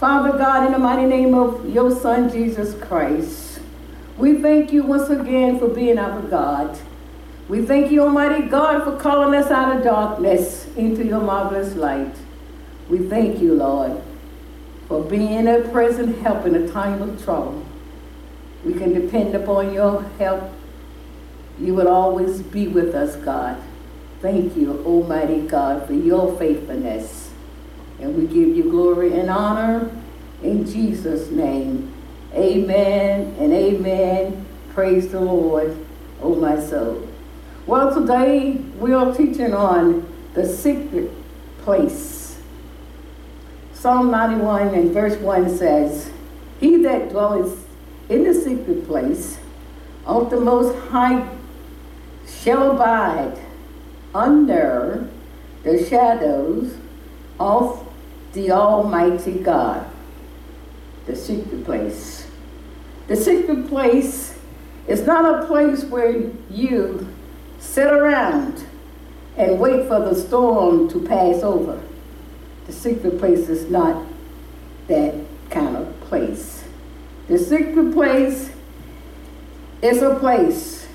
Father God, in the mighty name of your Son, Jesus Christ, we thank you once again for being our God. We thank you, Almighty God, for calling us out of darkness into your marvelous light. We thank you, Lord, for being a present help in a time of trouble. We can depend upon your help. You will always be with us, God. Thank you, Almighty God, for your faithfulness. And we give you glory and honor in Jesus' name. Amen and amen. Praise the Lord, O my soul. Well, today we are teaching on the secret place. Psalm 91 and verse 1 says, "He that dwelleth in the secret place of the Most High shall abide under the shadows of the Almighty God." The secret place. The secret place is not a place where you sit around and wait for the storm to pass over. The secret place is not that kind of place. The secret place is a place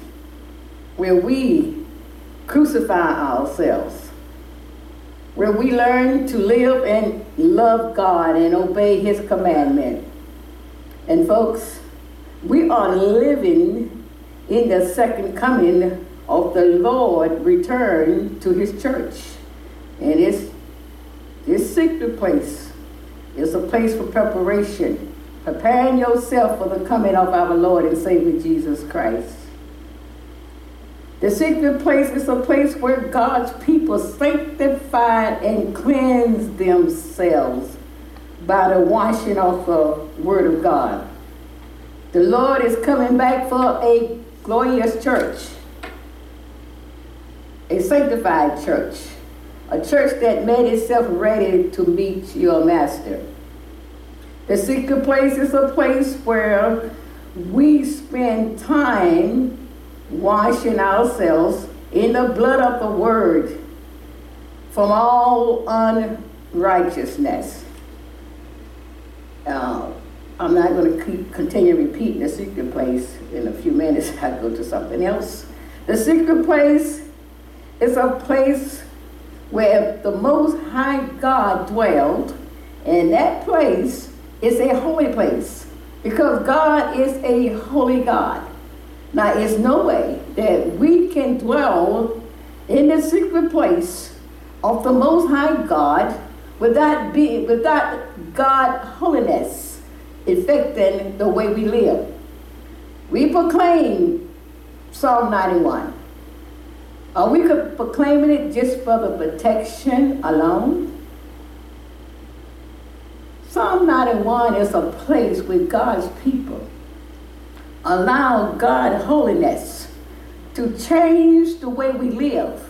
where we crucify ourselves, where we learn to live and love God and obey His commandment. And folks, we are living in the second coming of the Lord return to His church. And this secret place is a place for preparation, preparing yourself for the coming of our Lord and Savior Jesus Christ. The secret place is a place where God's people sanctify and cleanse themselves by the washing of the Word of God. The Lord is coming back for a glorious church, a sanctified church, a church that made itself ready to meet your master. The secret place is a place where we spend time washing ourselves in the blood of the Word from all unrighteousness. I'm not going to continue repeating the secret place. In a few minutes, I'll go to something else. The secret place is a place where the Most High God dwelled, and that place is a holy place because God is a holy God. Now, there's no way that we can dwell in the secret place of the Most High God without God's holiness affecting the way we live. We proclaim Psalm 91. Are we proclaiming it just for the protection alone? Psalm 91 is a place with God's people allow God's holiness to change the way we live,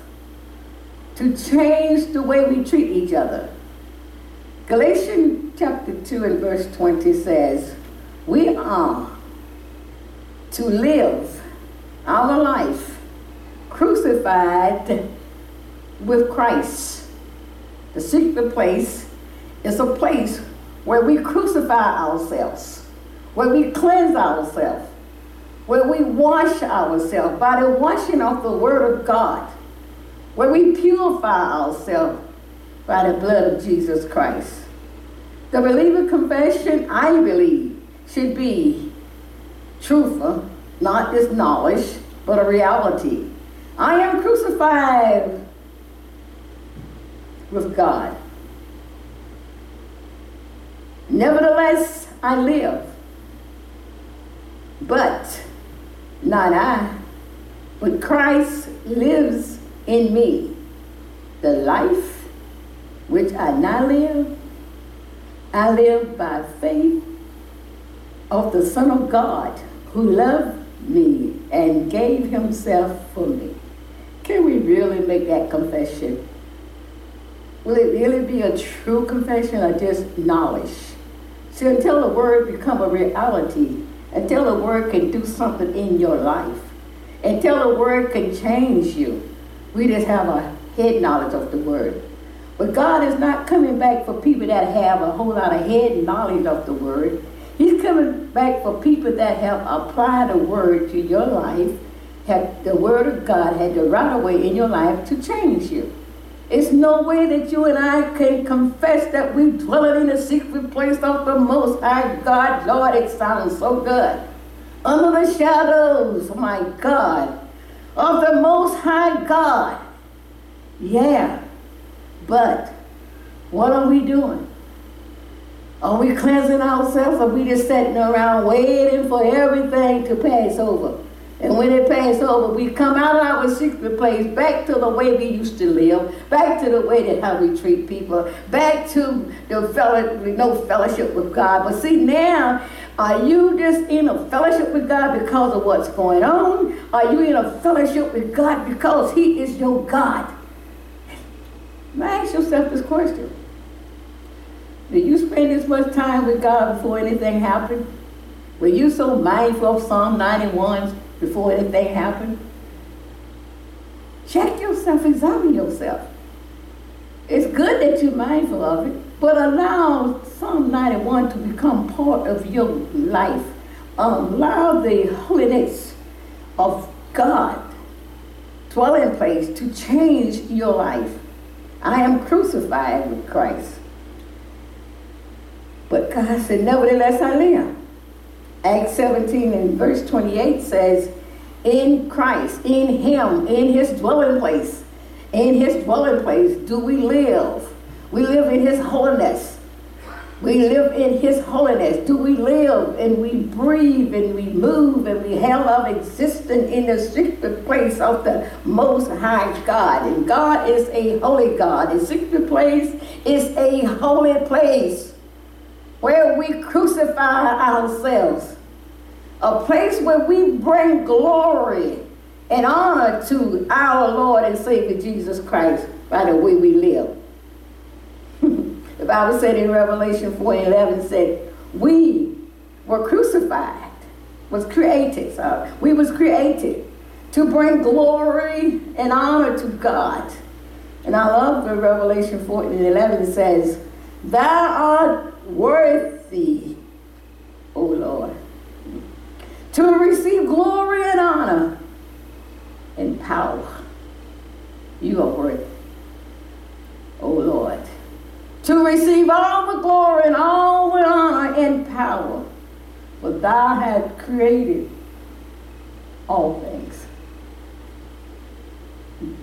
to change the way we treat each other. Galatians chapter 2 and verse 20 says, we are to live our life crucified with Christ. The secret place is a place where we crucify ourselves, where we cleanse ourselves, where we wash ourselves by the washing of the Word of God, where we purify ourselves by the blood of Jesus Christ. The believer confession, I believe, should be truthful, not this knowledge, but a reality. I am crucified with God. Nevertheless, I live, but not I, but Christ lives in me. The life which I now live, I live by faith of the Son of God who loved me and gave himself for me. Can we really make that confession? Will it really be a true confession or just knowledge? See, until the Word becomes a reality, until the Word can do something in your life, until the Word can change you, we just have a head knowledge of the Word. But God is not coming back for people that have a whole lot of head knowledge of the word. He's coming back for people that have applied the word to your life, have the word of God had the right way in your life to change you. It's no way that you and I can confess that we dwell in the secret place of the Most High God. Lord, it sounds so good. Under the shadows, my God, of the Most High God. Yeah, but what are we doing? Are we cleansing ourselves, or are we just sitting around waiting for everything to pass over? And when it passes over, we come out of our secret place, back to the way we used to live, back to the way that how we treat people, back to the fellowship with God. But see now, are you just in a fellowship with God because of what's going on? Are you in a fellowship with God because He is your God? Now ask yourself this question. Do you spend as much time with God before anything happens? Were you so mindful of Psalm 91 before anything happened? Check yourself, examine yourself. It's good that you're mindful of it, but allow Psalm 91 to become part of your life. Allow the holiness of God, dwelling place, to change your life. I am crucified with Christ. But God said, nevertheless I live. Acts 17 and verse 28 says, in Christ, in Him, in His dwelling place do we live. We live in His holiness. We live in His holiness. Do we live, and we breathe, and we move, and we have our existence in the secret place of the Most High God. And God is a holy God. The secret place is a holy place where we crucify ourselves, a place where we bring glory and honor to our Lord and Savior Jesus Christ by the way we live. The Bible said in Revelation 4:11 said, we were crucified, we was created to bring glory and honor to God. And I love the Revelation 4:11 says, thou art worthy, O Lord, to receive glory and honor and power. You are worthy, O Lord, to receive all the glory and all the honor and power, for thou hast created all things.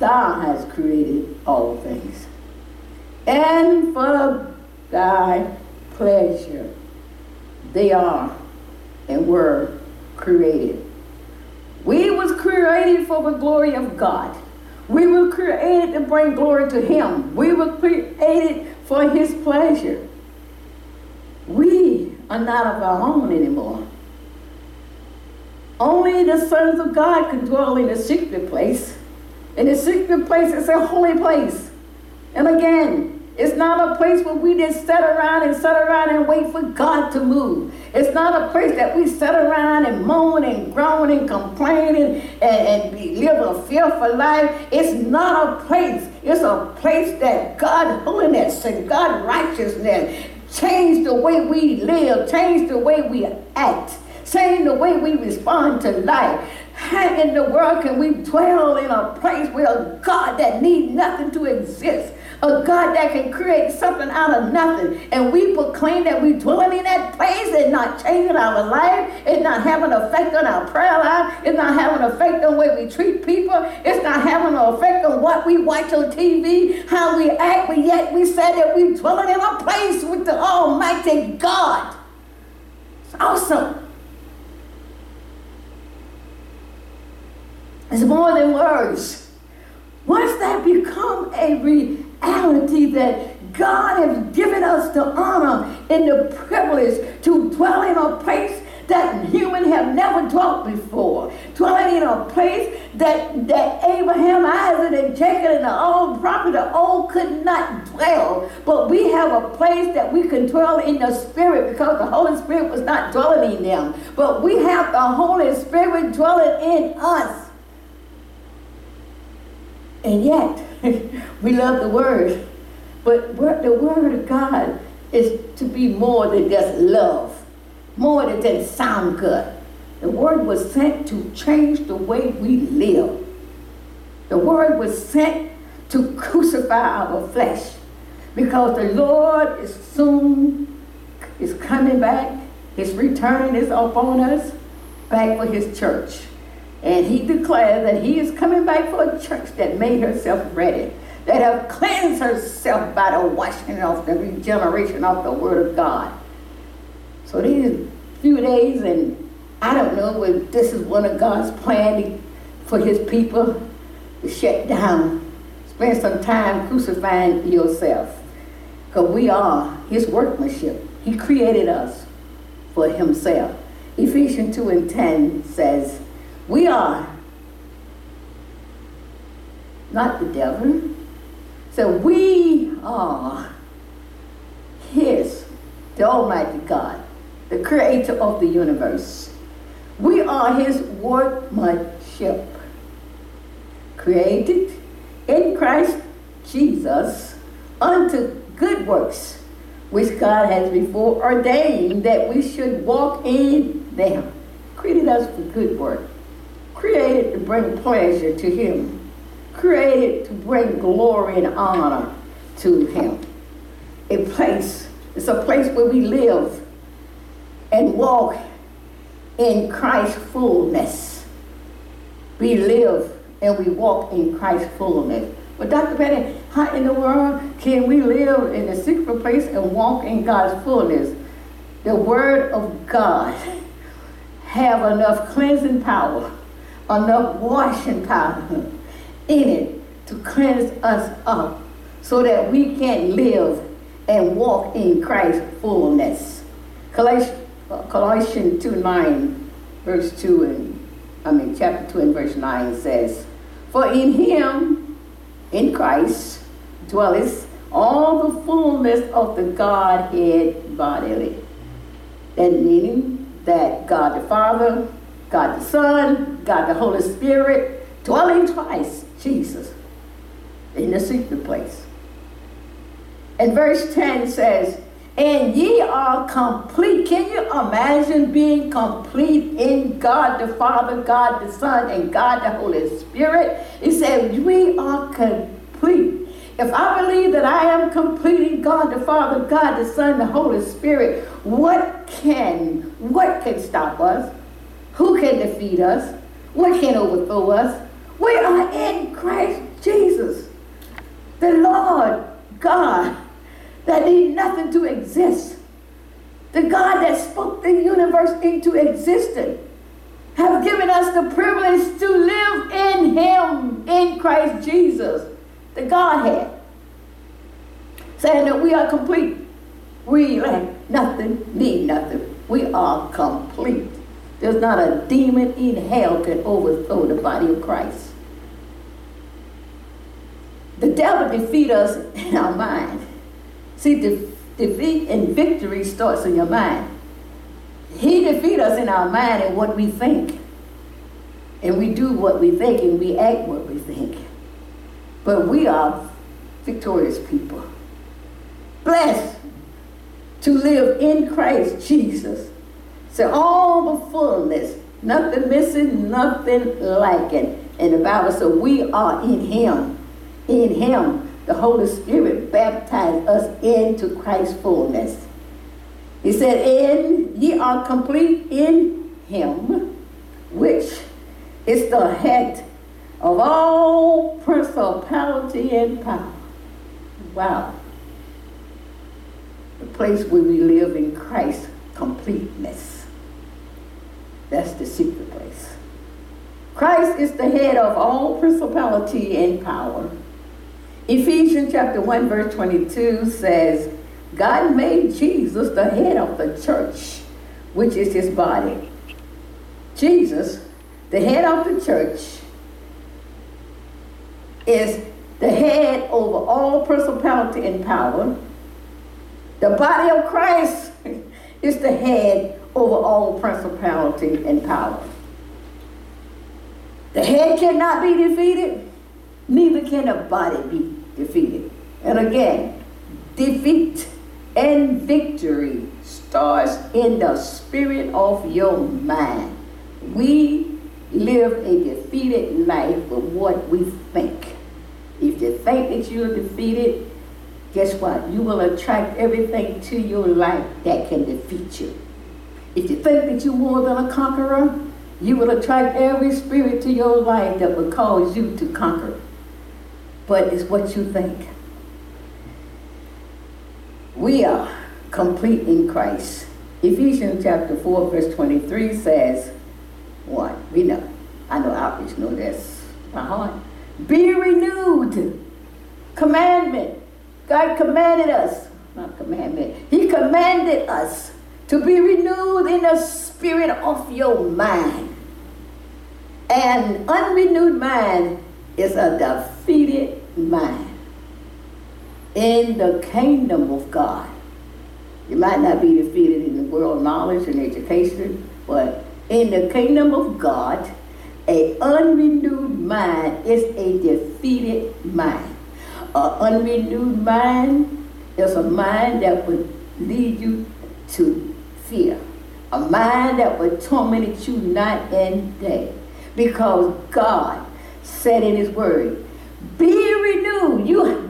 Thou hast created all things, and for thy pleasure they are and were created. We was created for the glory of God. We were created to bring glory to Him. We were created for His pleasure. We are not of our own anymore. Only the sons of God can dwell in the secret place. And the secret place is a holy place. And again, it's not a place where we just sit around and wait for God to move. It's not a place that we sit around and moan and groan and complain and live a fearful life. It's not a place. It's a place that God's holiness and God's righteousness change the way we live, change the way we act, change the way we respond to life. How in the world can we dwell in a place where a God that needs nothing to exist, a God that can create something out of nothing, and we proclaim that we dwelling in that place and not changing our life, it's not having an effect on our prayer life, it's not having an effect on the way we treat people, it's not having an effect on what we watch on TV, how we act, but yet we say that we dwelling in a place with the Almighty God. It's awesome. It's more than words. Once that become a reality that God has given us the honor and the privilege to dwell in a place that humans have never dwelt before, dwelling in a place that Abraham, Isaac, and Jacob, and the old prophet, the old could not dwell. But we have a place that we can dwell in the Spirit because the Holy Spirit was not dwelling in them. But we have the Holy Spirit dwelling in us. And yet, we love the word. But the word of God is to be more than just love, more than just sound good. The word was sent to change the way we live. The word was sent to crucify our flesh, because the Lord is soon, is coming back. His return is upon us, back for his church. And he declared that he is coming back for a church that made herself ready, that have cleansed herself by the washing of the regeneration of the word of God. So these few days, and I don't know if this is one of God's plans for his people, to shut down, spend some time crucifying yourself. Because we are his workmanship. He created us for himself. Ephesians 2:10 says, we are not the devil. So we are his, the Almighty God, the creator of the universe. We are his workmanship, created in Christ Jesus unto good works, which God has before ordained that we should walk in them. Created us for good work. Created to bring pleasure to him. Created to bring glory and honor to him. It's a place where we live and walk in Christ's fullness. We live and we walk in Christ's fullness. But Dr. Patty, how in the world can we live in the secret place and walk in God's fullness? The word of God have enough cleansing power, enough washing power in it to cleanse us up so that we can live and walk in Christ's fullness. Colossians 2:9, chapter 2 and verse 9 says, for in him, in Christ, dwelleth all the fullness of the Godhead bodily. That meaning that God the Father, God the Son, God the Holy Spirit, dwelling twice, Jesus, in the secret place. And verse 10 says, and ye are complete. Can you imagine being complete in God the Father, God the Son, and God the Holy Spirit? He said, we are complete. If I believe that I am complete in God the Father, God the Son, the Holy Spirit, what can stop us? Who can defeat us? What can overthrow us? We are in Christ Jesus, the Lord God that need nothing to exist. The God that spoke the universe into existence have given us the privilege to live in him, in Christ Jesus, the Godhead. Saying that we are complete. We lack nothing, need nothing. We are complete. There's not a demon in hell can overthrow the body of Christ. The devil defeats us in our mind. See, defeat and victory starts in your mind. He defeats us in our mind and what we think. And we do what we think and we act what we think. But we are victorious people. Blessed to live in Christ Jesus. So all the fullness, nothing missing, nothing lacking. And the Bible says we are in him. In him. The Holy Spirit baptized us into Christ's fullness. He said, and ye are complete in him, which is the head of all principality and power. Wow. The place where we live in Christ's completeness. That's the secret place. Christ is the head of all principality and power. Ephesians chapter 1 verse 22 says, God made Jesus the head of the church, which is his body. Jesus, the head of the church, is the head over all principality and power. The body of Christ is the head over all principality and power. The head cannot be defeated. Neither can a body be defeated. And again, defeat and victory starts in the spirit of your mind. We live a defeated life with what we think. If you think that you're defeated, guess what? You will attract everything to your life that can defeat you. If you think that you're more than a conqueror, you will attract every spirit to your life that will cause you to conquer. But it's what you think. We are complete in Christ. Ephesians chapter 4, verse 23 says, what? We know. I know outreach know this by heart. Be renewed. Commandment. God commanded us. Not commandment. He commanded us to be renewed in the spirit of your mind. An unrenewed mind is a defeated mind. In the kingdom of God, you might not be defeated in the world knowledge and education, but in the kingdom of God, an unrenewed mind is a defeated mind. An unrenewed mind is a mind that would lead you to fear, a mind that would torment you night and day, because God said in His Word, be renewed.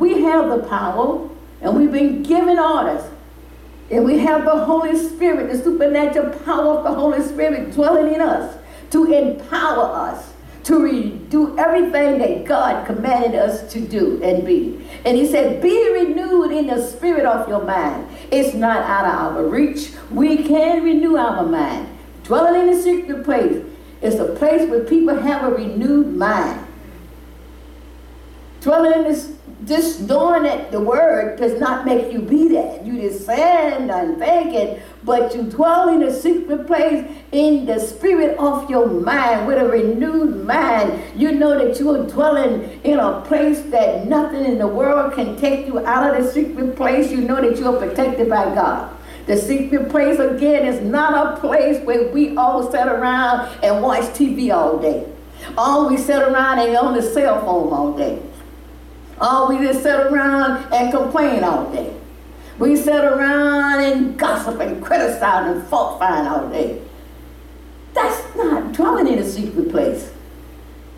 We have the power, and we've been given orders. And we have the Holy Spirit, the supernatural power of the Holy Spirit dwelling in us to empower us to do everything that God commanded us to do and be. And He said, be renewed in the spirit of your mind. It's not out of our reach. We can renew our mind. Dwelling in the secret place is a place where people have a renewed mind. Dwelling in this, just knowing that the word does not make you be that. You just stand and thinking, but you dwell in a secret place in the spirit of your mind. With a renewed mind, you know that you are dwelling in a place that nothing in the world can take you out of the secret place. You know that you are protected by God. The secret place, again, is not a place where we all sit around and watch TV all day. All we sit around and on the cell phone all day. Oh, we just sit around and complain all day. We sit around and gossip and criticize and fault find all day. That's not dwelling in a secret place.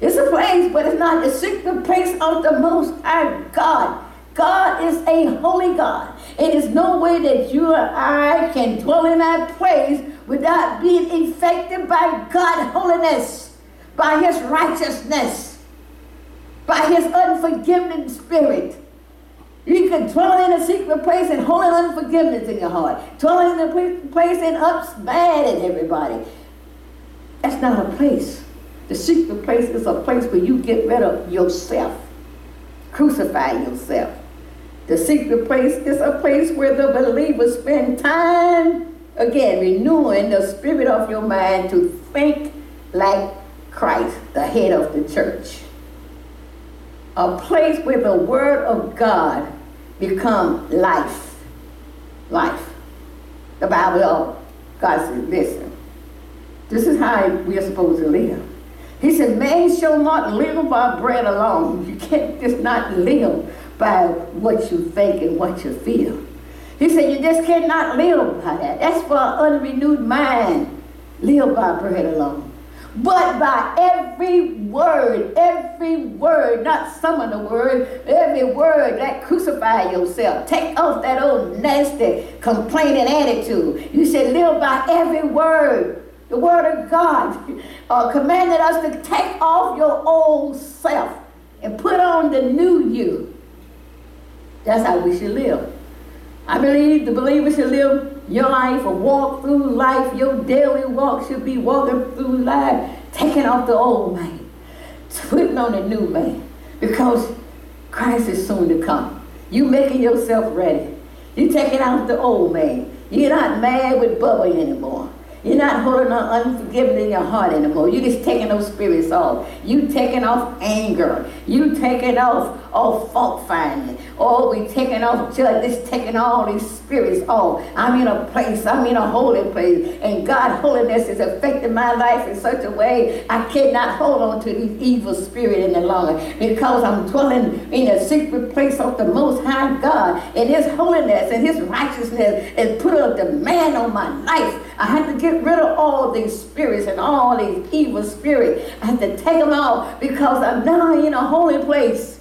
It's a place, but it's not the secret place of the Most High God. God is a holy God. It is no way that you or I can dwell in that place without being affected by God's holiness, by His righteousness, by His unforgiving spirit. You can dwell in a secret place and hold unforgiveness in your heart. Dwell in a place and ups mad at everybody. That's not a place. The secret place is a place where you get rid of yourself. Crucify yourself. The secret place is a place where the believer spend time, again, renewing the spirit of your mind to think like Christ, the head of the church. A place where the word of God become life. Life. The Bible, God said, listen, this is how we are supposed to live. He said, man shall not live by bread alone. You can't just not live by what you think and what you feel. He said, you just cannot live by that. That's for an unrenewed mind. Live by bread alone. But by every word, not some of the word, every word that crucify yourself. Take off that old nasty, complaining attitude. You should live by every word. The word of God commanded us to take off your old self and put on the new you. That's how we should live. I believe the believer should live your life, or walk through life. Your daily walk should be walking through life, taking off the old man, putting on the new man, because Christ is soon to come. You making yourself ready. You taking out the old man. You're not mad with Bubba anymore. You're not holding on unforgiveness in your heart anymore. You're just taking those spirits off. You taking off anger. You taking off all fault finding. Oh, we taking off judgment, taking all these spirits off. I'm in a place, I'm in a holy place. And God's holiness is affecting my life in such a way I cannot hold on to these evil spirits any longer. Because I'm dwelling in a secret place of the Most High God. And His holiness and His righteousness is put a demand on my life. I have to get rid of all these spirits and all these evil spirits. I have to take them out because I'm now in a holy place.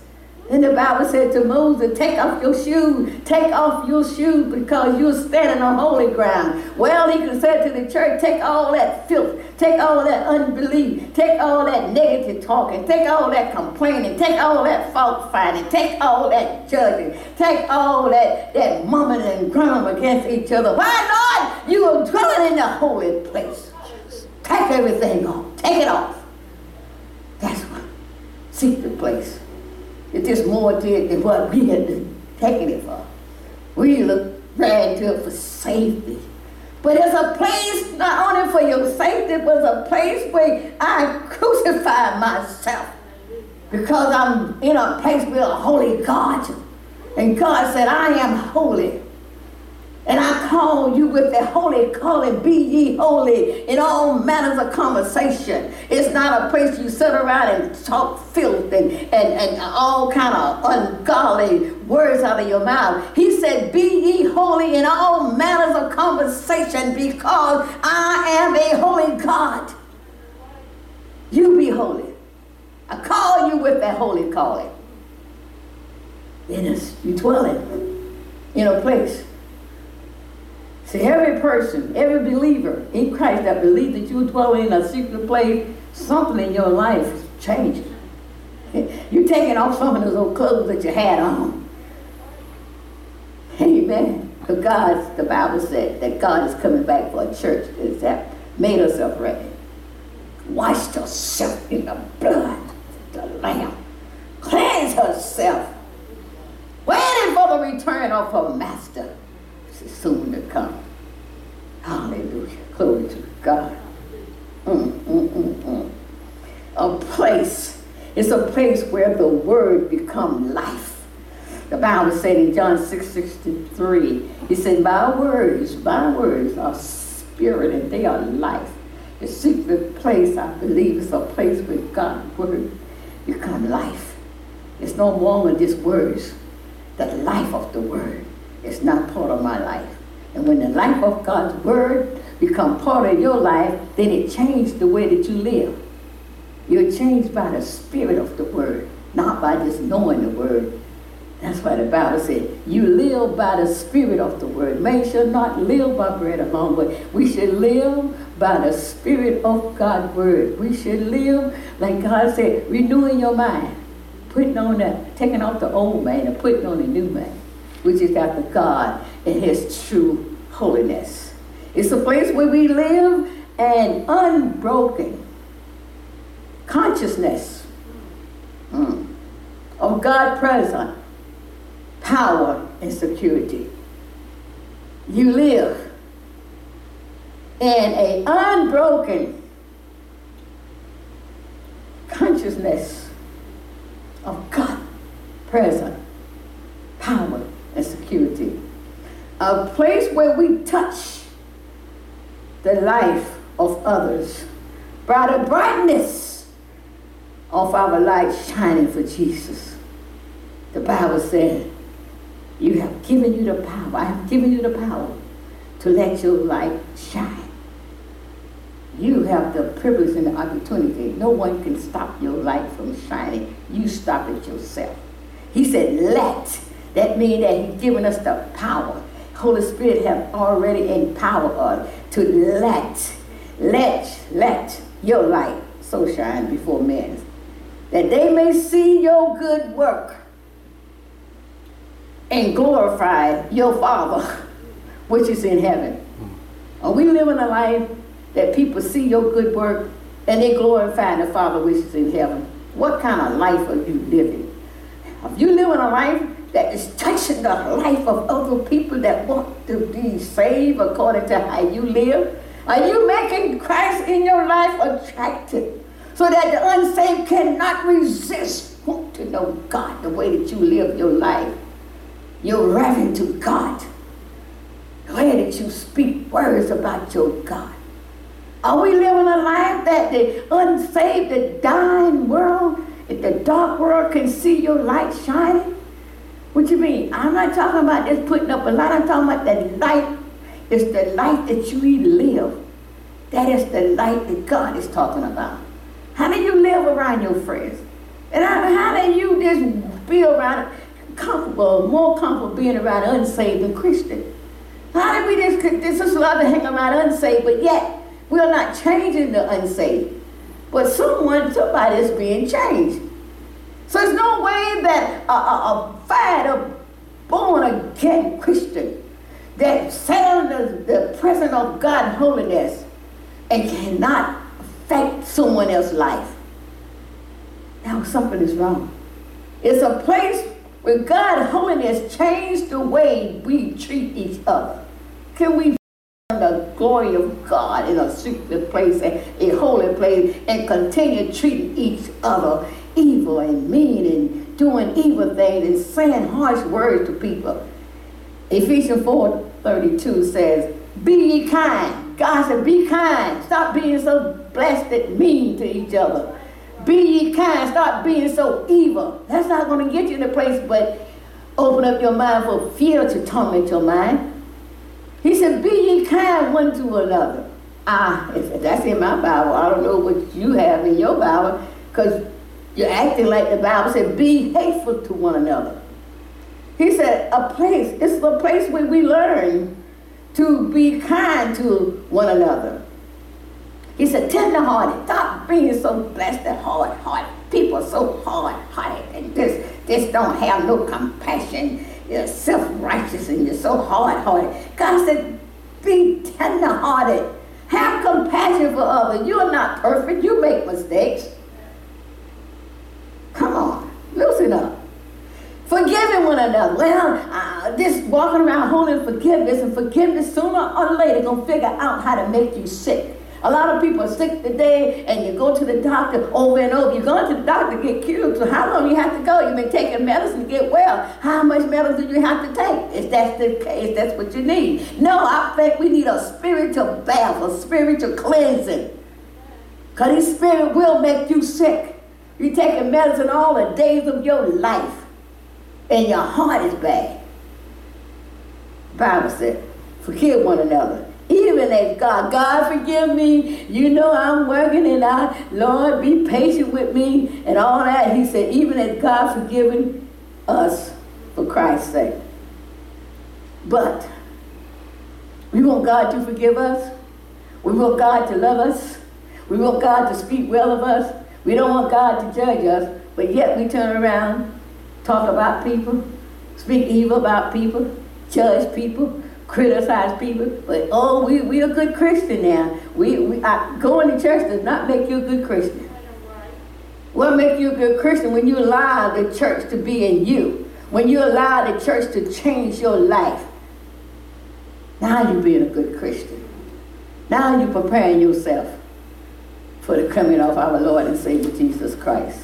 And the Bible said to Moses, take off your shoes. Take off your shoes because you're standing on holy ground. Well, he could say to the church, take all that filth. Take all that unbelief. Take all that negative talking. Take all that complaining. Take all that fault finding. Take all that judging. Take all that mumbling and grumbling against each other. Why, Lord? You are dwelling in the holy place. Take everything off. Take it off. That's what. Seek the place. It's just more to it than what we had been taking it for. We ran to it for safety. But it's a place not only for your safety, but it's a place where I crucify myself. Because I'm in a place with a holy God. And God said, I am holy. And I call you with the holy calling, be ye holy in all manners of conversation. It's not a place you sit around and talk filth and all kind of ungodly words out of your mouth. He said, be ye holy in all manners of conversation because I am a holy God. You be holy. I call you with that holy calling. Then you dwelling in a place. To every person, every believer in Christ that believes that you dwell in a secret place, something in your life is changing. You're taking off some of those old clothes that you had on. Amen. Because God, the Bible said that God is coming back for a church that made herself ready. Washed herself in the blood of the Lamb. Cleansed herself. Waiting for the return of her master. Soon to come. Hallelujah. Glory to God. A place. It's a place where the word becomes life. The Bible said in John 6:63, he said, my words are spirit and they are life. The secret place, I believe, is a place where God's word becomes life. It's no longer just words. The life of the word. It's not part of my life. And when the life of God's word becomes part of your life, then it changes the way that you live. You're changed by the spirit of the word, not by just knowing the word. That's why the Bible said, you live by the spirit of the word. Man shall not live by bread alone, but we should live by the spirit of God's word. We should live, like God said, renewing your mind. Putting on taking off the old man and putting on the new man. Which is after God and His true holiness. It's a place where we live an unbroken consciousness of God present, power and security. You live in an unbroken consciousness of God present, power and security. A place where we touch the life of others by the brightness of our light shining for Jesus. The Bible said, I have given you the power to let your light shine. You have the privilege and the opportunity. No one can stop your light from shining. You stop it yourself. He said, let. That means that He's given us the power. Holy Spirit have already empowered us to let your light so shine before men, that they may see your good work and glorify your Father, which is in heaven. Are we living a life that people see your good work and they glorify the Father, which is in heaven? What kind of life are you living? If you're living a life that is touching the life of other people that want to be saved according to how you live, Are you making Christ in your life attractive so that the unsaved cannot resist want to know God, the way that you live your life, your reverence to God, the way that you speak words about your God? Are we living a life that the unsaved, the dying world, if the dark world can see your light shining? What you mean? I'm not talking about just putting up a light. I'm talking about that light. It's the light that you live. That is the light that God is talking about. How do you live around your friends? And how do you just be around comfortable, more comfortable being around unsaved than Christian? How do we just love to hang around unsaved, but yet we're not changing the unsaved? But somebody is being changed. So there's no way that a fired, born-again Christian that sat under the presence of God's holiness and cannot affect someone else's life. Now something is wrong. It's a place where God's holiness changed the way we treat each other. Can we the glory of God in a secret place and a holy place and continue treating each other evil and mean and doing evil things and saying harsh words to people? Ephesians 4:32 says, be ye kind. God said, be kind. Stop being so blasted mean to each other. Be ye kind. Stop being so evil. That's not going to get you in a place but open up your mind for fear to torment your mind. He said, be ye kind one to another. That's in my Bible. I don't know what you have in your Bible, because you're acting like the Bible said, be hateful to one another. He said, it's a place where we learn to be kind to one another. He said, tenderhearted. Stop being so blessed and hard-hearted. People are so hard-hearted and just don't have no compassion. You're self-righteous and you're so hard-hearted. God said, be tender-hearted. Have compassion for others. You're not perfect. You make mistakes. Come on. Loosen up. Forgiving one another. Well, this walking around holding forgiveness and forgiveness sooner or later going to figure out how to make you sick. A lot of people are sick today, and you go to the doctor over and over. You're going to the doctor to get cured, so how long do you have to go? You've been taking medicine to get well. How much medicine do you have to take? If that's the case, that's what you need. No, I think we need a spiritual bath, a spiritual cleansing. Because his spirit will make you sick. You're taking medicine all the days of your life, and your heart is bad. The Bible said, forgive one another. Even as God forgive me, you know I'm working it out. Lord, be patient with me and all that. He said, even as God forgiven us for Christ's sake. But we want God to forgive us. We want God to love us. We want God to speak well of us. We don't want God to judge us. But yet we turn around, talk about people, speak evil about people, judge people, criticize people, but we a good Christian now. Going to church does not make you a good Christian. What makes you a good Christian? When you allow the church to be in you, when you allow the church to change your life, now you're being a good Christian. Now you're preparing yourself for the coming of our Lord and Savior Jesus Christ.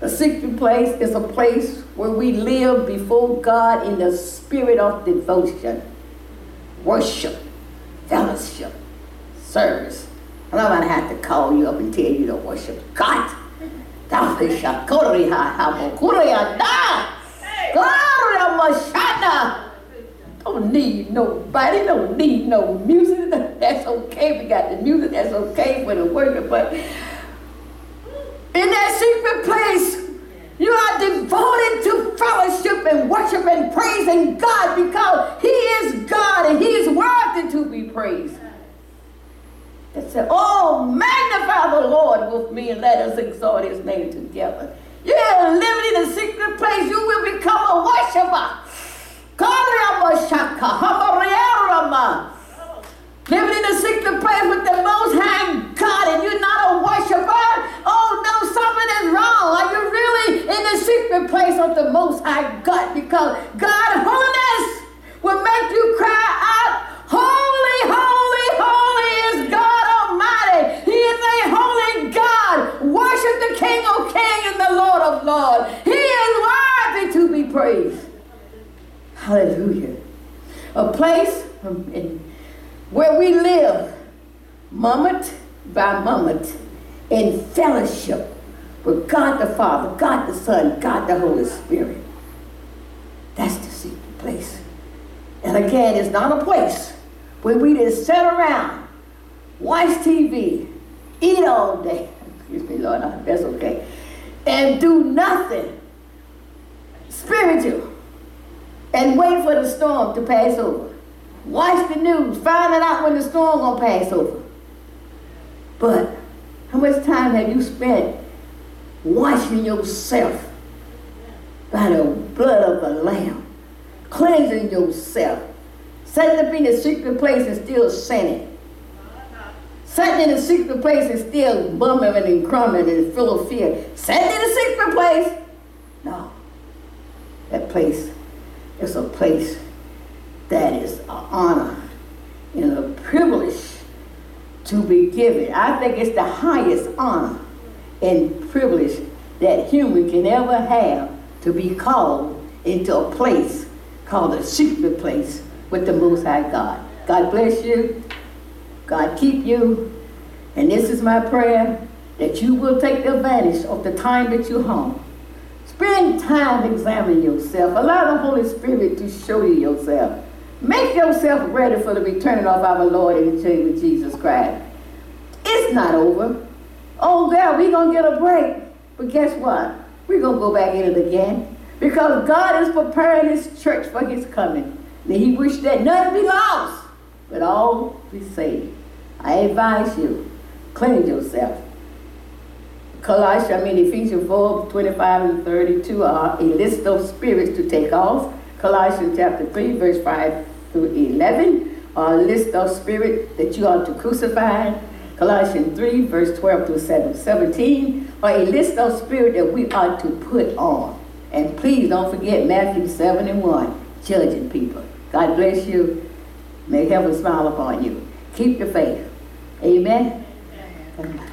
A secret place is a place where we live before God in the spirit of devotion, worship, fellowship, service. I'm not going to have to call you up and tell you to worship God. Don't need nobody, don't need no music. That's okay, we got the music, that's okay for the worship, but in that secret place, you are devoted to fellowship and worship and praising God because He is God and He is worthy to be praised. That said, oh, magnify the Lord with me and let us exalt His name together. You are living in a secret place. You will become a worshiper. Living in a secret place with the Most High God and you're not a worshiper. Oh no, something is wrong. Are you really in the secret place of the Most High God? Because God's holiness will make you cry out a place where we live moment by moment in fellowship with God the Father, God the Son, God the Holy Spirit. That's the secret place. And again, it's not a place where we just sit around, watch TV, eat all day. Excuse me, Lord, that's okay. And do nothing spiritual and wait for the storm to pass over. Watch the news, finding out when the storm gonna pass over. But how much time have you spent washing yourself by the blood of the Lamb, cleansing yourself, setting up in a secret place and still sinning? Sitting in a secret place and still bumming and crumbling and full of fear. Sitting in a secret place. No. That place is a place that is an honor and a privilege to be given. I think it's the highest honor and privilege that human can ever have, to be called into a place called a secret place with the Most High God. God bless you. God keep you, and this is my prayer, that you will take advantage of the time that you're home. Spend time examining yourself. Allow the Holy Spirit to show you yourself. Make yourself ready for the returning of our Lord and Savior Jesus Christ. It's not over. Oh God, we're going to get a break. But guess what? We're going to go back in it again, because God is preparing His church for His coming. And He wished that none be lost, but all be saved. I advise you, cleanse yourself. Ephesians 4:25-32 are a list of spirits to take off. Colossians chapter 3, verse 5-11 are a list of spirits that you ought to crucify. Colossians 3, verse 12-17 are a list of spirits that we ought to put on. And please don't forget Matthew 7:1, judging people. God bless you. May heaven smile upon you. Keep the faith. Amen. Amen.